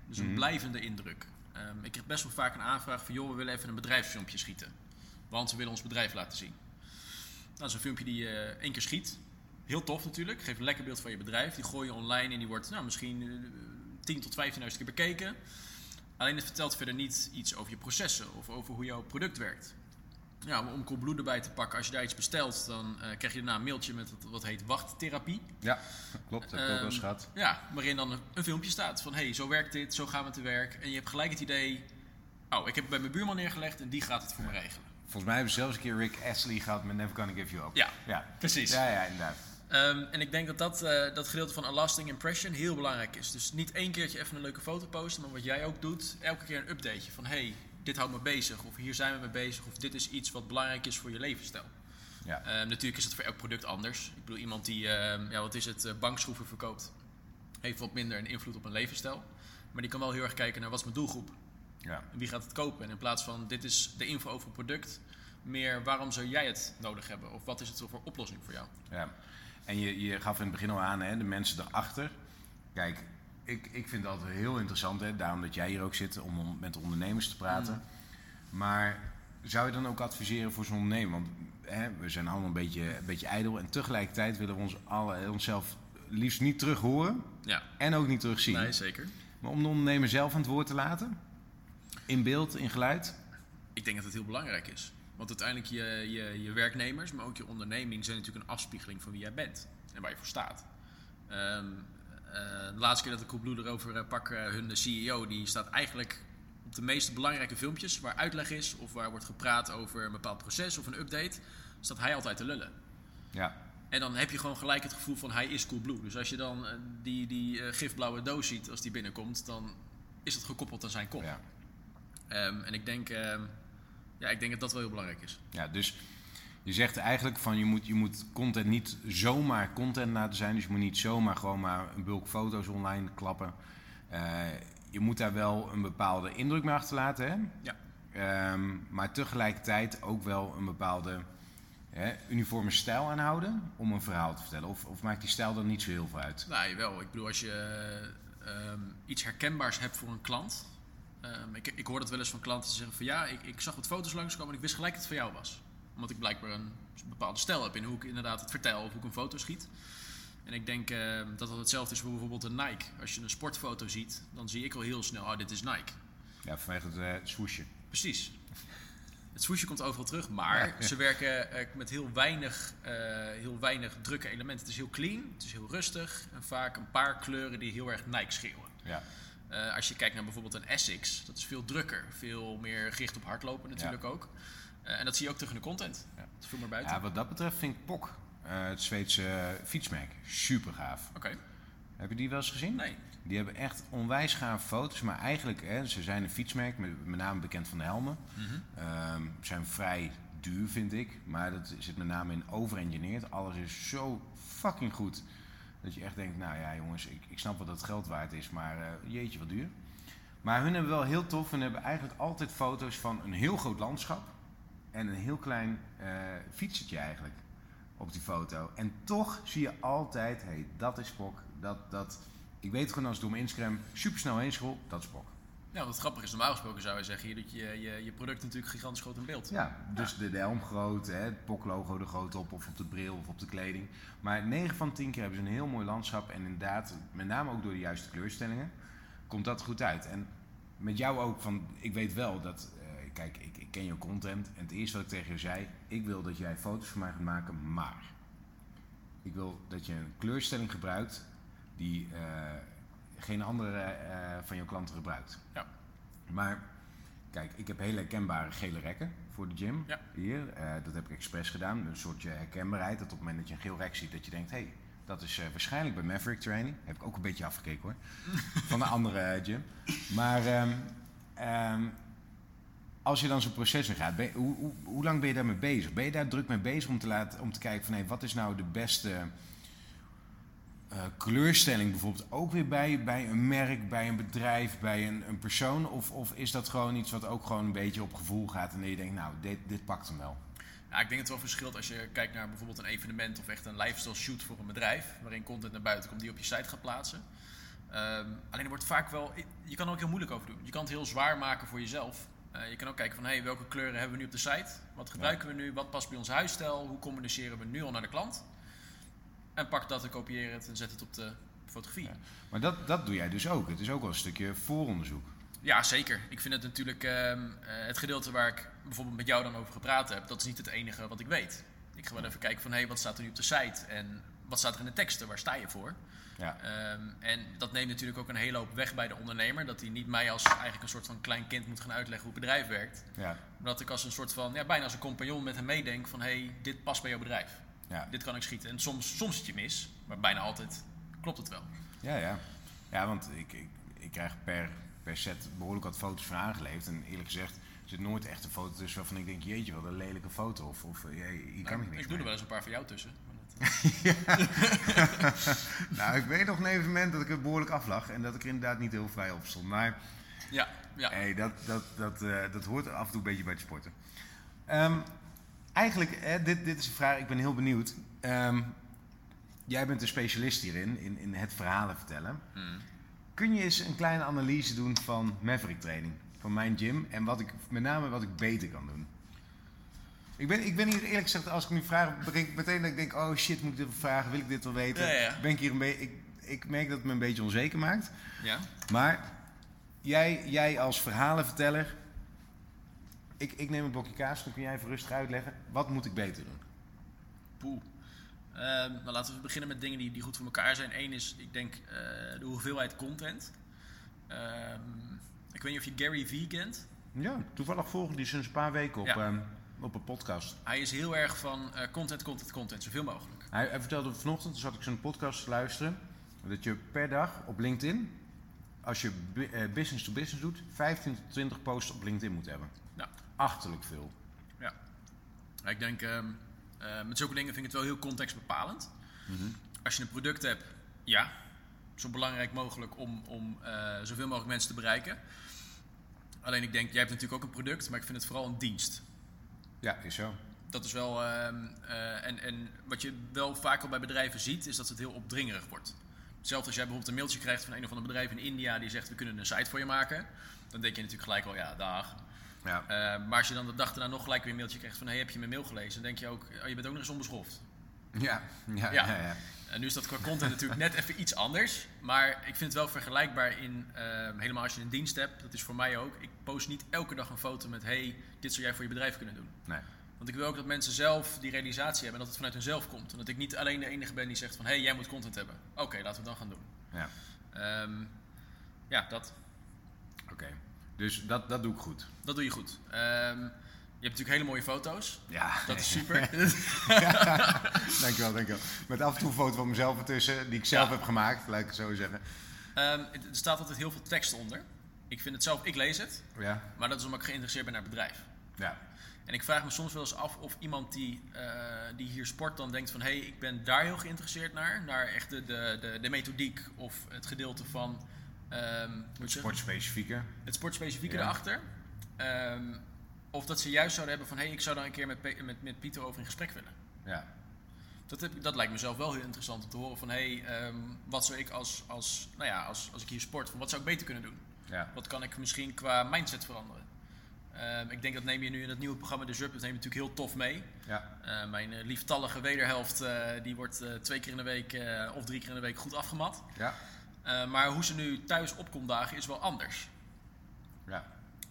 Dus een mm-hmm. blijvende indruk. Um, ik kreeg best wel vaak een aanvraag van... joh, we willen even een bedrijfsfilmpje schieten. Want we willen ons bedrijf laten zien. Nou, dat is een filmpje die je één keer schiet. Heel tof natuurlijk. Geeft een lekker beeld van je bedrijf. Die gooi je online en die wordt nou, misschien uh, tien tot vijftienduizend keer bekeken... Alleen het vertelt verder niet iets over je processen of over hoe jouw product werkt. Ja, om Coolblue erbij te pakken, als je daar iets bestelt, dan uh, krijg je daarna een mailtje met wat, wat heet wachttherapie. Ja, klopt. Dat heb ik ook wel eens gehad. Ja, waarin dan een, een filmpje staat van, hé, hey, zo werkt dit, zo gaan we te werk. En je hebt gelijk het idee, oh, ik heb het bij mijn buurman neergelegd en die gaat het voor ja. me regelen. Volgens mij hebben we zelfs een keer Rick Astley gehad met Never Gonna Give You Up. Ja, ja. Precies. Ja, ja, inderdaad. Um, en ik denk dat dat, uh, dat gedeelte van a lasting impression heel belangrijk is. Dus niet één keertje even een leuke foto posten, maar wat jij ook doet, elke keer een updateje van hey, dit houdt me bezig, of hier zijn we mee bezig, of dit is iets wat belangrijk is voor je levensstijl. Ja. Um, natuurlijk is het voor elk product anders. Ik bedoel, iemand die, um, ja, wat is het, uh, bankschroeven verkoopt, heeft wat minder een invloed op een levensstijl, maar die kan wel heel erg kijken naar wat is mijn doelgroep. Ja. Wie gaat het kopen? En in plaats van dit is de info over het product, meer waarom zou jij het nodig hebben, of wat is het voor oplossing voor jou? Ja. En je, je gaf in het begin al aan, hè, de mensen erachter. Kijk, ik, ik vind het altijd heel interessant, hè, daarom dat jij hier ook zit, om, om met ondernemers te praten. Mm. Maar zou je dan ook adviseren voor zo'n ondernemer? Want hè, we zijn allemaal een beetje, een beetje ijdel en tegelijkertijd willen we ons alle, onszelf liefst niet terug horen ja. en ook niet terugzien. Nee, zeker. Maar om de ondernemer zelf aan het woord te laten, in beeld, in geluid? Ik denk dat het heel belangrijk is. Want uiteindelijk je, je, je werknemers, maar ook je onderneming... zijn natuurlijk een afspiegeling van wie jij bent en waar je voor staat. Um, uh, de laatste keer dat ik Coolblue erover uh, pak, uh, hun C E O... die staat eigenlijk op de meest belangrijke filmpjes... waar uitleg is of waar wordt gepraat over een bepaald proces of een update... staat hij altijd te lullen. Ja. En dan heb je gewoon gelijk het gevoel van hij is Coolblue. Dus als je dan uh, die, die uh, gifblauwe doos ziet als die binnenkomt... dan is dat gekoppeld aan zijn kop. Ja. Um, en ik denk... Um, Ja, ik denk dat dat wel heel belangrijk is. Ja, dus je zegt eigenlijk van je moet, je moet content niet zomaar content laten zijn. Dus je moet niet zomaar gewoon maar een bulk foto's online klappen. Uh, je moet daar wel een bepaalde indruk mee achterlaten. Hè? Ja. Um, maar tegelijkertijd ook wel een bepaalde hè, uniforme stijl aanhouden om een verhaal te vertellen. Of, of maakt die stijl dan niet zo heel veel uit? Nee, wel. Ik bedoel, als je um, iets herkenbaars hebt voor een klant... Um, ik, ik hoor dat wel eens van klanten die zeggen van ja, ik, ik zag wat foto's langskomen en ik wist gelijk dat het van jou was. Omdat ik blijkbaar een bepaalde stijl heb in hoe ik inderdaad het vertel of hoe ik een foto schiet. En ik denk uh, dat dat hetzelfde is voor bijvoorbeeld een Nike. Als je een sportfoto ziet, dan zie ik al heel snel, oh dit is Nike. Ja, vanwege het uh, swoesje. Precies. Het swoesje komt overal terug, maar ja, ja. ze werken uh, met heel weinig, uh, heel weinig drukke elementen. Het is heel clean, het is heel rustig en vaak een paar kleuren die heel erg Nike schreeuwen. Ja. Uh, als je kijkt naar bijvoorbeeld een Essex, dat is veel drukker, veel meer gericht op hardlopen natuurlijk ja. ook. Uh, en dat zie je ook terug in de content. Ja. Dat viel maar buiten. Ja, wat dat betreft vind ik P O K, uh, het Zweedse uh, fietsmerk, super gaaf. Okay. Heb je die wel eens gezien? Nee. Die hebben echt onwijs gave foto's, maar eigenlijk, hè, ze zijn een fietsmerk, met, met name bekend van de helmen. Mm-hmm. Um, zijn vrij duur, vind ik. Maar dat zit met name in overengineerd. Alles is zo fucking goed. Dat je echt denkt, nou ja jongens, ik, ik snap wat dat geld waard is. Maar uh, jeetje, wat duur. Maar hun hebben wel heel tof. En hebben eigenlijk altijd foto's van een heel groot landschap. En een heel klein uh, fietsertje eigenlijk. Op die foto. En toch zie je altijd, hé, hey, dat is Pok. Dat, dat. Ik weet gewoon als ik door mijn Instagram supersnel heen school, dat is Pok. Nou, wat grappig is, normaal gesproken zou je zeggen hier dat je, je je product natuurlijk gigantisch groot in beeld. Ja, dus ja. De, de helm groot, hè, het P O C-logo er groot op, of op de bril, of op de kleding. Maar negen van tien keer hebben ze een heel mooi landschap. En inderdaad, met name ook door de juiste kleurstellingen, komt dat goed uit. En met jou ook, van, ik weet wel dat, uh, kijk, ik, ik ken jouw content. En het eerste wat ik tegen jou zei, ik wil dat jij foto's van mij gaat maken, maar ik wil dat je een kleurstelling gebruikt die... Uh, geen andere uh, van jouw klanten gebruikt. Ja. Maar kijk, ik heb hele herkenbare gele rekken voor de gym. Ja. Hier, uh, dat heb ik expres gedaan. Een soortje herkenbaarheid. Dat op het moment dat je een geel rek ziet, dat je denkt, hé, hey, dat is uh, waarschijnlijk bij Maverick Training. Heb ik ook een beetje afgekeken hoor. Van de andere uh, gym. Maar um, um, als je dan zo'n proces in gaat, ben, hoe, hoe, hoe lang ben je daarmee bezig? Ben je daar druk mee bezig om te, laten, om te kijken van, hé, hey, wat is nou de beste... Uh, kleurstelling bijvoorbeeld ook weer bij, bij een merk, bij een bedrijf, bij een, een persoon? Of, of is dat gewoon iets wat ook gewoon een beetje op gevoel gaat en je denkt, nou, dit, dit pakt hem wel? Ja, ik denk het wel verschilt als je kijkt naar bijvoorbeeld een evenement of echt een lifestyle shoot voor een bedrijf, waarin content naar buiten komt die op je site gaat plaatsen. Um, alleen er wordt vaak wel, je kan er ook heel moeilijk over doen. Je kan het heel zwaar maken voor jezelf. Uh, je kan ook kijken van, hey, welke kleuren hebben we nu op de site? Wat gebruiken ja. we nu? Wat past bij ons huisstijl? Hoe communiceren we nu al naar de klant? En pak dat en kopieer het en zet het op de fotografie. Ja, maar dat, dat doe jij dus ook. Het is ook wel een stukje vooronderzoek. Ja, zeker. Ik vind het natuurlijk... Uh, het gedeelte waar ik bijvoorbeeld met jou dan over gepraat heb... dat is niet het enige wat ik weet. Ik ga wel ja. even kijken van... hé, hey, wat staat er nu op de site? En wat staat er in de teksten? Waar sta je voor? Ja. Um, en dat neemt natuurlijk ook een hele hoop weg bij de ondernemer. Dat hij niet mij als eigenlijk een soort van klein kind moet gaan uitleggen hoe het bedrijf werkt. Ja. Maar dat ik als een soort van... ja, bijna als een compagnon met hem meedenk van... hé, hey, dit past bij jouw bedrijf. Ja. Dit kan ik schieten. En soms, soms zit je mis, maar bijna altijd klopt het wel. Ja, ja. Ja, want ik, ik, ik krijg per, per set behoorlijk wat foto's van aangeleverd. En eerlijk gezegd zit nooit echt een foto tussen waarvan ik denk, jeetje, wat een lelijke foto. Of, of je, je nou, kan ik niks Ik doe mee. Er wel eens een paar van jou tussen. Maar dat... nou, ik weet nog een evenement dat ik er behoorlijk aflag. En dat ik er inderdaad niet heel vrij op stond. Maar ja, ja. Hey, dat, dat, dat, uh, dat hoort af en toe een beetje bij het sporten. Um, Eigenlijk, hè, dit, dit is een vraag, ik ben heel benieuwd. Um, jij bent een specialist hierin, in, in het verhalen vertellen. Mm. Kun je eens een kleine analyse doen van Maverick Training, van mijn gym... en wat ik, met name wat ik beter kan doen? Ik ben, ik ben hier eerlijk gezegd, als ik nu vraag... breng ik meteen dat ik denk, oh shit, moet ik dit wel vragen? Wil ik dit wel weten? Ja, ja. Ben ik, hier een be- ik, ik merk dat het me een beetje onzeker maakt. Ja. Maar jij, jij als verhalenverteller... Ik, ik neem een blokje kaas, dan kun jij even rustig uitleggen. Wat moet ik beter doen? Poeh. Uh, nou, laten we beginnen met dingen die, die goed voor elkaar zijn. Eén is, ik denk, uh, de hoeveelheid content. Uh, ik weet niet of je Gary Vee kent. Ja, toevallig volgde die sinds een paar weken op, ja. uh, op een podcast. Hij is heel erg van uh, content, content, content. Zoveel mogelijk. Hij, hij vertelde vanochtend, toen zat ik zijn podcast te luisteren... dat je per dag op LinkedIn, als je business to business doet... vijftien tot twintig posts op LinkedIn moet hebben. Nou. Achterlijk veel. Ja. Ik denk, uh, uh, met zulke dingen vind ik het wel heel contextbepalend. Mm-hmm. Als je een product hebt, ja, zo belangrijk mogelijk om, om uh, zoveel mogelijk mensen te bereiken. Alleen ik denk, jij hebt natuurlijk ook een product, maar ik vind het vooral een dienst. Ja, is zo. Dat is wel, uh, uh, en, en wat je wel vaak al bij bedrijven ziet, is dat het heel opdringerig wordt. Hetzelfde als jij bijvoorbeeld een mailtje krijgt van een of ander bedrijf in India die zegt, we kunnen een site voor je maken. Dan denk je natuurlijk gelijk al, ja, dag... Ja. Uh, maar als je dan de dag daarna nog gelijk weer een mailtje krijgt van... hey, heb je mijn mail gelezen? Dan denk je ook, oh, je bent ook nog eens onbeschoft. Ja, ja, ja. ja, ja. En nu is dat qua content natuurlijk net even iets anders. Maar ik vind het wel vergelijkbaar in... Uh, helemaal als je een dienst hebt, dat is voor mij ook... ik post niet elke dag een foto met... hey, dit zou jij voor je bedrijf kunnen doen. Nee. Want ik wil ook dat mensen zelf die realisatie hebben... en dat het vanuit hunzelf komt. En dat ik niet alleen de enige ben die zegt van... hey, jij moet content hebben. Oké, okay, laten we het dan gaan doen. Ja, um, ja dat. Oké. Okay. Dus dat, dat doe ik goed. Dat doe je goed. Um, je hebt natuurlijk hele mooie foto's. Ja. Dat is super. ja, dankjewel, dankjewel. Met af en toe een foto van mezelf ertussen, die ik zelf ja. heb gemaakt, laat ik het zo zeggen. Um, er staat altijd heel veel tekst onder. Ik vind het zelf, ik lees het. Ja. Maar dat is omdat ik geïnteresseerd ben naar het bedrijf. Ja. En ik vraag me soms wel eens af of iemand die, uh, die hier sport dan denkt van... hé, hey, ik ben daar heel geïnteresseerd naar. Naar echt de, de, de, de methodiek of het gedeelte van... Um, het sportspecifieke. Het sportspecifieke ja. erachter. Um, of dat ze juist zouden hebben van... hé, hey, ik zou daar een keer met, met, met Pieter over in gesprek willen. Ja. Dat, heb, dat lijkt mezelf wel heel interessant om te horen van... hé, hey, um, wat zou ik als, als, nou ja, als, als ik hier sport, van wat zou ik beter kunnen doen? Ja. Wat kan ik misschien qua mindset veranderen? Um, ik denk dat neem je nu in het nieuwe programma De Zup, dat neem je natuurlijk heel tof mee. Ja. Uh, mijn uh, lieftallige wederhelft, uh, die wordt uh, twee keer in de week uh, of drie keer in de week goed afgemat. Ja. Uh, maar hoe ze nu thuis opkomt dagen is wel anders. Ja.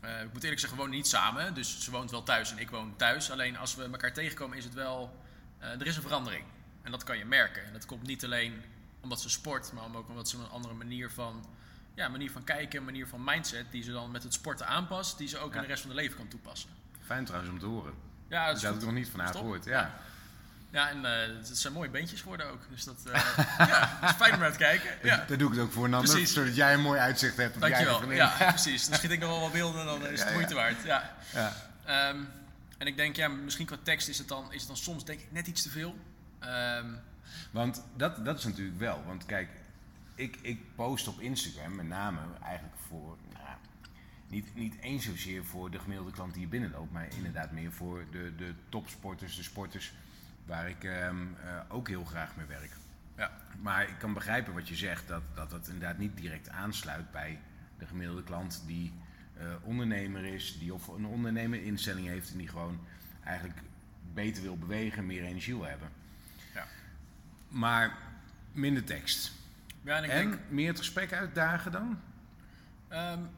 Uh, ik moet eerlijk zeggen, we wonen niet samen. Dus ze woont wel thuis en ik woon thuis. Alleen als we elkaar tegenkomen is het wel... Uh, er is een verandering. En dat kan je merken. En dat komt niet alleen omdat ze sport, maar ook omdat ze een andere manier van... Ja, een manier van kijken, een manier van mindset die ze dan met het sporten aanpast, die ze ook ja. in de rest van het leven kan toepassen. Fijn trouwens om te horen. Ja, dat, dat had ik nog niet van haar gehoord. Ja, ja en uh, het zijn mooie beentjes geworden ook. Dus dat, uh, ja, dat is fijn om naar te kijken. Ja. Dat, daar doe ik het ook voor, Nander, zodat jij een mooi uitzicht hebt. Dankjewel. Ja, precies. Dan schiet ik nog wel wat beelden en dan is het ja, moeite ja. waard. Ja. Ja. Um, en ik denk, ja, misschien qua tekst is het dan, is het dan soms denk ik net iets te veel. Um, want dat, dat is natuurlijk wel, want kijk... Ik, ik post op Instagram met name eigenlijk voor, nou, niet, niet eens zozeer voor de gemiddelde klant die hier binnenloopt, maar inderdaad meer voor de, de topsporters, de sporters waar ik um, uh, ook heel graag mee werk. Ja. Maar ik kan begrijpen wat je zegt, dat, dat dat inderdaad niet direct aansluit bij de gemiddelde klant die uh, ondernemer is, die of een ondernemerinstelling heeft en die gewoon eigenlijk beter wil bewegen, meer energie wil hebben. Ja. Maar minder tekst. Ja, en ik en denk, meer het gesprek uitdagen dan? Um,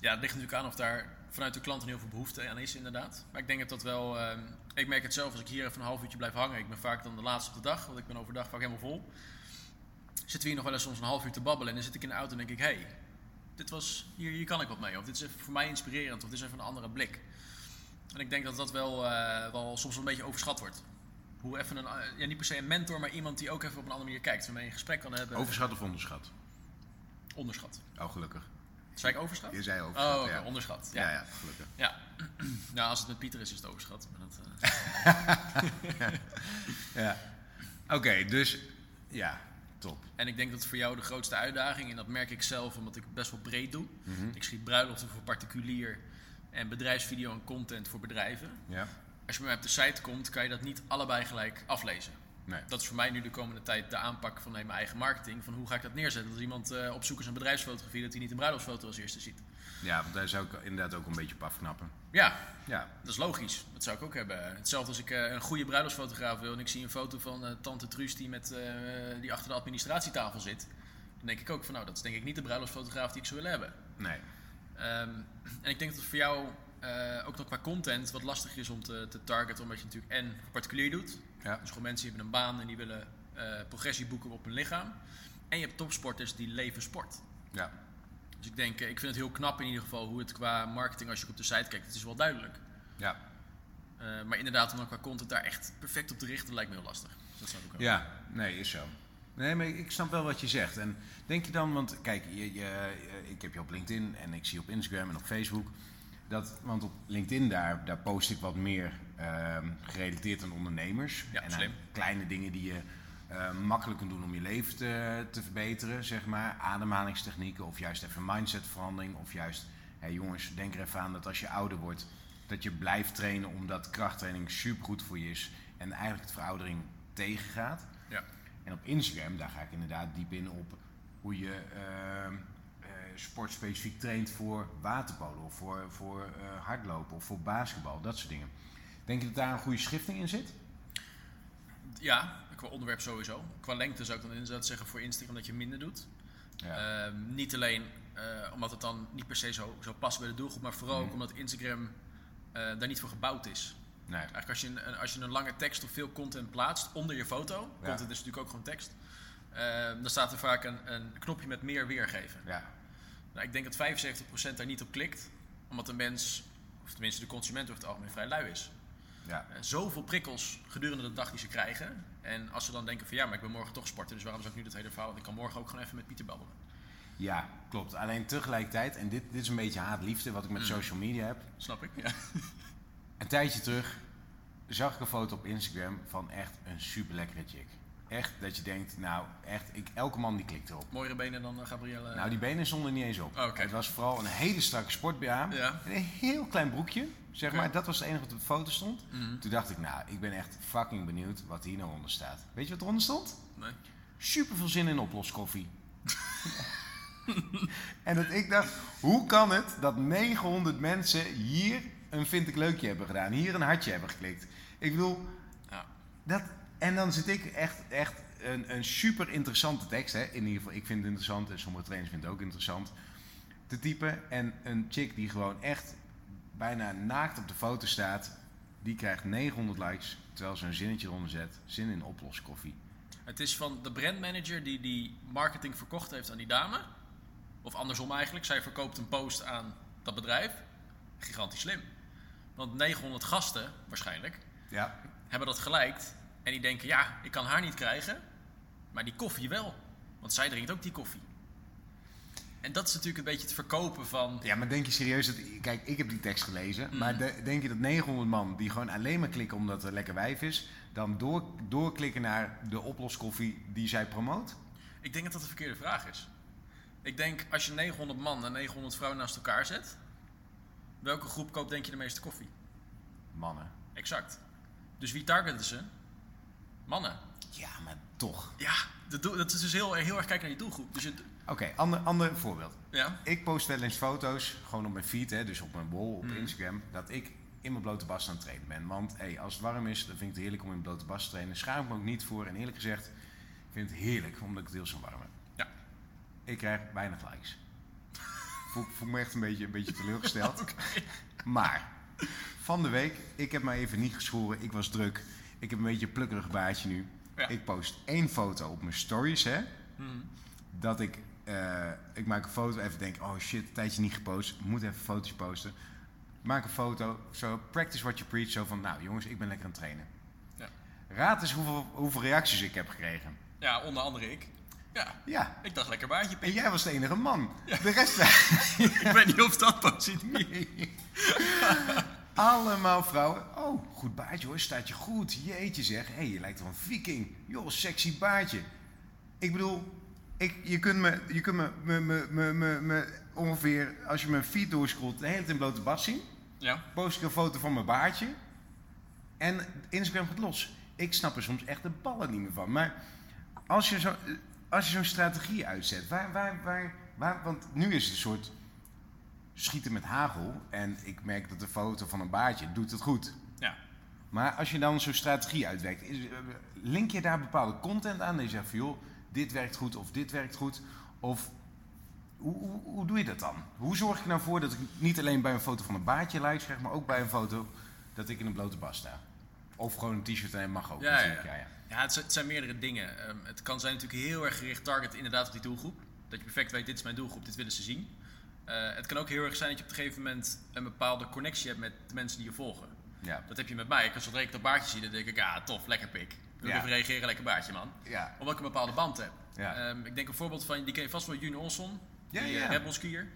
ja, het ligt natuurlijk aan of daar vanuit de klant heel veel behoefte aan is inderdaad. Maar ik denk dat dat wel... Um, ik merk het zelf als ik hier even een half uurtje blijf hangen. Ik ben vaak dan de laatste op de dag, want ik ben overdag vaak helemaal vol. Zitten we hier nog wel eens soms een half uur te babbelen en dan zit ik in de auto en denk ik... Hé, hey, dit was, hier, hier kan ik wat mee. Of dit is even voor mij inspirerend of dit is even een andere blik. En ik denk dat dat wel, uh, wel soms wel een beetje overschat wordt. Hoe even een, ja, niet per se een mentor, maar iemand die ook even op een andere manier kijkt. Waarmee je een gesprek kan hebben. Overschat of onderschat? Onderschat. Oh, gelukkig. Zei ik overschat? Je zei overschat, oh, okay. ja. onderschat. Ja, ja, ja gelukkig. Ja. Nou, als het met Pieter is, is het overschat. Maar dat, uh... ja. ja. Oké, okay, dus ja, top. En ik denk dat voor jou de grootste uitdaging, en dat merk ik zelf, omdat ik best wel breed doe. Mm-hmm. Ik schiet bruiloften voor particulier en bedrijfsvideo en content voor bedrijven. Ja. Als je bij mij op de site komt, kan je dat niet allebei gelijk aflezen. Nee. Dat is voor mij nu de komende tijd de aanpak van mijn eigen marketing. Van hoe ga ik dat neerzetten? Dat iemand uh, op zoek is naar bedrijfsfotografie, dat hij niet een bruiloftsfoto als eerste ziet. Ja, want daar zou ik inderdaad ook een beetje op afknappen. Ja, ja. Dat is logisch. Dat zou ik ook hebben. Hetzelfde als ik uh, een goede bruiloftsfotograaf wil en ik zie een foto van uh, tante Truus die, met, uh, die achter de administratietafel zit. Dan denk ik ook van nou, dat is denk ik niet de bruiloftsfotograaf die ik zou willen hebben. Nee. Um, en ik denk dat het voor jou... Uh, ook nog qua content wat lastig is om te, te targeten, omdat je natuurlijk en particulier doet. Ja. Dus gewoon mensen die hebben een baan en die willen uh, progressie boeken op hun lichaam. En je hebt topsporters die leven sport. Ja. Dus ik denk, uh, ik vind het heel knap in ieder geval hoe het qua marketing, als je op de site kijkt, het is wel duidelijk. Ja. Uh, maar inderdaad, om dan qua content daar echt perfect op te richten, lijkt me heel lastig. Dus dat snap ik ook. Ja, nee, is zo. Nee, maar ik snap wel wat je zegt. En denk je dan, want kijk, je, je, ik heb je op LinkedIn en ik zie je op Instagram en op Facebook. Dat, want op LinkedIn daar, daar post ik wat meer uh, gerelateerd aan ondernemers. Ja, en aan kleine dingen die je uh, makkelijk kunt doen om je leven te, te verbeteren, zeg maar. Ademhalingstechnieken of juist even mindsetverandering. Of juist, hey jongens, denk er even aan dat als je ouder wordt, dat je blijft trainen omdat krachttraining supergoed voor je is. En eigenlijk de veroudering tegengaat. Ja. En op Instagram, daar ga ik inderdaad diep in op hoe je... Uh, sportspecifiek traint voor waterpolo of voor, voor uh, hardlopen of voor basketbal, dat soort dingen. Denk je dat daar een goede schifting in zit? Ja, qua onderwerp sowieso. Qua lengte zou ik dan inderdaad zeggen voor Instagram dat je minder doet. Ja. Uh, niet alleen uh, omdat het dan niet per se zo, zo past bij de doelgroep, maar vooral mm. ook omdat Instagram uh, daar niet voor gebouwd is. Nee. Eigenlijk als je, een, als je een lange tekst of veel content plaatst onder je foto, ja. content is natuurlijk ook gewoon tekst, uh, dan staat er vaak een, een knopje met meer weergeven. Ja. Nou, ik denk dat vijfenzeventig procent daar niet op klikt, omdat de mens, of tenminste de consument over het algemeen, vrij lui is. Ja. Uh, zoveel prikkels gedurende de dag die ze krijgen. En als ze dan denken van ja, maar ik ben morgen toch sporten, dus waarom zou ik nu dat hele verhaal? Want ik kan morgen ook gewoon even met Pieter babbelen. Ja, klopt. Alleen tegelijkertijd, en dit, dit is een beetje haatliefde wat ik met mm. social media heb. Snap ik, ja. Een tijdje terug zag ik een foto op Instagram van echt een super lekkere chick. Echt dat je denkt, nou echt, ik, elke man die klikt erop. Mooiere benen dan uh, Gabrielle? Nou, die benen stonden niet eens op. Oh, okay. Het was vooral een hele strakke sport-B H. Ja. En een heel klein broekje, zeg okay. maar. Dat was het enige wat op de foto stond. Mm-hmm. Toen dacht ik, nou, ik ben echt fucking benieuwd wat hier nou onder staat. Weet je wat eronder stond? Nee. Super veel zin in oploskoffie. En dat ik dacht, hoe kan het dat negenhonderd mensen hier een vind ik leukje hebben gedaan. Hier een hartje hebben geklikt. Ik bedoel, ja. dat... En dan zit ik echt, echt een, een super interessante tekst. Hè? In ieder geval, ik vind het interessant. En sommige trainers vinden het ook interessant. Te typen. En een chick die gewoon echt bijna naakt op de foto staat. Die krijgt negenhonderd likes. Terwijl ze een zinnetje eronder zet. Zin in oploskoffie. Het is van de brandmanager die die marketing verkocht heeft aan die dame. Of andersom eigenlijk. Zij verkoopt een post aan dat bedrijf. Gigantisch slim. Want negenhonderd gasten waarschijnlijk ja. hebben dat geliked. En die denken, ja, ik kan haar niet krijgen, maar die koffie wel. Want zij drinkt ook die koffie. En dat is natuurlijk een beetje het verkopen van... Ja, maar denk je serieus dat... Kijk, ik heb die tekst gelezen. Mm. Maar de, denk je dat negenhonderd man die gewoon alleen maar klikken omdat het lekker wijf is... dan door, doorklikken naar de oploskoffie die zij promoot? Ik denk dat dat de verkeerde vraag is. Ik denk, als je negenhonderd man en negenhonderd vrouwen naast elkaar zet... welke groep koopt denk je de meeste koffie? Mannen. Exact. Dus wie targeten ze? Mannen. Ja, maar toch. Ja, dat, doel, dat is dus heel, heel erg kijken naar je doelgroep. Dus het... Oké, okay, ander, ander voorbeeld. Ja? Ik post wel eens foto's, gewoon op mijn feed, hè, dus op mijn wall, op mm. Instagram, dat ik in mijn blote bas aan het trainen ben. Want hey, als het warm is, dan vind ik het heerlijk om in mijn blote bas te trainen. Schaam ik me ook niet voor. En eerlijk gezegd, ik vind het heerlijk, omdat ik het heel zo warm heb. Ja. Ik krijg weinig likes. voel, voel me echt een beetje, een beetje teleurgesteld. Okay. Maar, van de week, ik heb mij even niet geschoren, ik was druk. Ik heb een beetje een plukkerig baardje nu. Ja. Ik post één foto op mijn stories, hè. Mm. Dat ik... Uh, ik maak een foto, even denk... Oh shit, een tijdje niet gepost. Moet even foto's posten. Maak een foto. Zo, practice what you preach. Zo van, nou jongens, ik ben lekker aan het trainen. Ja. Raad eens hoeveel, hoeveel reacties ik heb gekregen. Ja, onder andere ik. Ja. ja. Ik dacht lekker baardje. Pink. En jij was de enige man. Ja. De rest... ik weet niet of dat positief is. Allemaal vrouwen. Oh, goed baardje hoor, staat je goed. Jeetje zeg, hé, hey, je lijkt wel een viking. Joh, sexy baardje. Ik bedoel, ik, je kunt me, je kunt me, me, me, me, me, me ongeveer, als je mijn feed doorscrollt, de hele tijd in blote bas zien. Ja. Post ik een foto van mijn baardje. En Instagram gaat los. Ik snap er soms echt de ballen niet meer van. Maar als je, zo, als je zo'n strategie uitzet, waar, waar, waar, waar, want nu is het een soort... schieten met hagel en ik merk dat de foto van een baardje doet het goed. Ja. Maar als je dan zo'n strategie uitwerkt, link je daar bepaalde content aan en je zegt van joh, dit werkt goed of dit werkt goed of hoe, hoe, hoe doe je dat dan? Hoe zorg ik nou voor dat ik niet alleen bij een foto van een baardje likes krijg, maar ook bij een foto dat ik in een blote bas sta? Of gewoon een t-shirt en mag ook. Ja, ja. Ja, ja. ja het, zijn, het zijn meerdere dingen. Um, het kan zijn natuurlijk heel erg gericht target inderdaad op die doelgroep. Dat je perfect weet, dit is mijn doelgroep, dit willen ze zien. Uh, het kan ook heel erg zijn dat je op een gegeven moment een bepaalde connectie hebt met de mensen die je volgen. Ja. Dat heb je met mij. Ik, als zodra ik dat baardje zie, dan denk ik, ah tof, lekker pik. Wil ja. even reageren, lekker baardje man. Ja. Omdat ik een bepaalde band heb. Ja. Um, ik denk een voorbeeld van, die ken je vast wel, June Olson. Ja, die ja. Red Bull skier.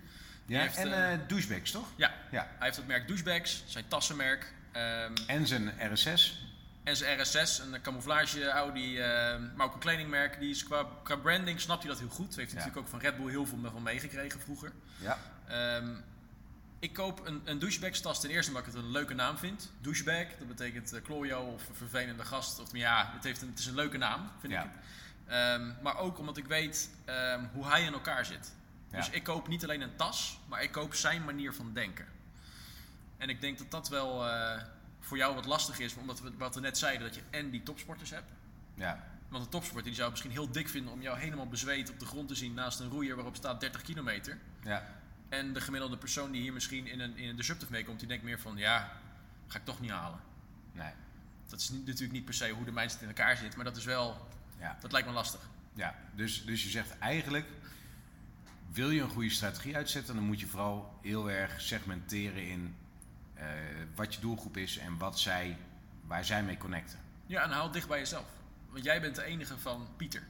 Ja, heeft, en uh, uh, Douchebags toch? Ja. ja, hij heeft het merk Douchebags, zijn tassenmerk. Um, en zijn R S S. En zijn R S S, een camouflage Audi, uh, maar ook een kledingmerk. Die is qua, qua branding snapt hij dat heel goed. Heeft hij ja. natuurlijk ook van Red Bull heel veel van meegekregen vroeger. Ja. Um, ik koop een, een douchebags tas ten eerste omdat ik het een leuke naam vind. Douchebag, dat betekent uh, klojo of vervelende gast. Of, ja, het, heeft een, het is een leuke naam, vind ja. ik. Um, maar ook omdat ik weet um, hoe hij in elkaar zit. Ja. Dus ik koop niet alleen een tas, maar ik koop zijn manier van denken. En ik denk dat dat wel... Uh, voor jou wat lastig is, omdat we wat we net zeiden, dat je en die topsporters hebt. Ja. Want een topsporter die zou het misschien heel dik vinden om jou helemaal bezweet op de grond te zien naast een roeier waarop staat dertig kilometer. Ja. En de gemiddelde persoon die hier misschien in een, in een disruptive mee komt, die denkt meer van ja, ga ik toch niet halen. Nee. Dat is niet, natuurlijk niet per se hoe de mindset in elkaar zit, maar dat is wel, ja. dat lijkt me lastig. Ja, dus, dus je zegt eigenlijk, wil je een goede strategie uitzetten, dan moet je vooral heel erg segmenteren in... Uh, wat je doelgroep is en wat zij, waar zij mee connecten. Ja, en hou het dicht bij jezelf. Want jij bent de enige van Pieter.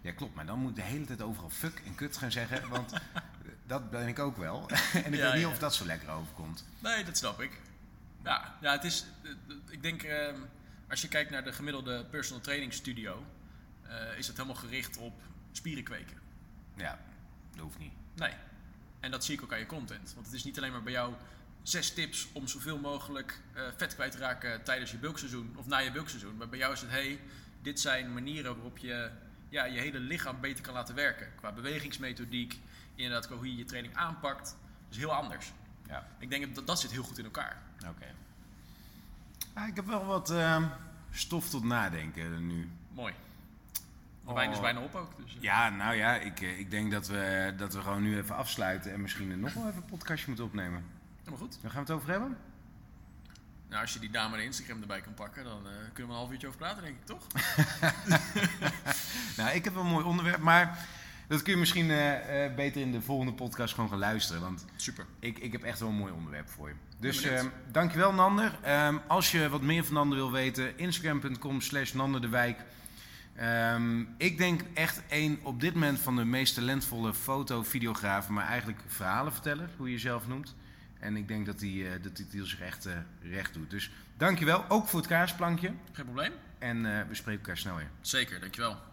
Ja, klopt, maar dan moet ik de hele tijd overal fuck en kut gaan zeggen, want dat ben ik ook wel. En ik ja, weet niet ja. of dat zo lekker overkomt. Nee, dat snap ik. Ja, ja het is, ik denk, uh, als je kijkt naar de gemiddelde personal training studio, uh, is dat helemaal gericht op spieren kweken. Ja, dat hoeft niet. Nee, en dat zie ik ook aan je content. Want het is niet alleen maar bij jou zes tips om zoveel mogelijk uh, vet kwijt te raken tijdens je bulkseizoen of na je bulkseizoen. Maar bij jou is het, hey, dit zijn manieren waarop je ja, je hele lichaam beter kan laten werken. Qua bewegingsmethodiek, inderdaad qua hoe je je training aanpakt. Dat is heel anders. Ja. Ik denk dat dat zit heel goed in elkaar. Oké. Okay. Ah, ik heb wel wat uh, stof tot nadenken nu. Mooi. De wijn is bijna op ook. Dus. Ja, nou ja, ik, ik denk dat we, dat we gewoon nu even afsluiten en misschien nog wel even een podcastje moeten opnemen. Helemaal goed. Waar gaan we het over hebben? Nou, als je die dame de Instagram erbij kan pakken, dan uh, kunnen we een half uurtje over praten, denk ik, toch? Nou, ik heb wel een mooi onderwerp, maar dat kun je misschien uh, uh, beter in de volgende podcast gewoon gaan luisteren. Want super. Ik, ik heb echt wel een mooi onderwerp voor je. Dus uh, dankjewel, Nander. Um, als je wat meer van Nander wil weten, instagram.com slash Nander de Wijk. Um, ik denk echt een op dit moment van de meest talentvolle foto, videograaf, maar eigenlijk verhalenverteller, hoe je jezelf noemt. En ik denk dat die, uh, dat die deal zich echt uh, recht doet. Dus dankjewel, ook voor het kaasplankje. Geen probleem. En uh, we spreken elkaar snel weer. Zeker, dankjewel.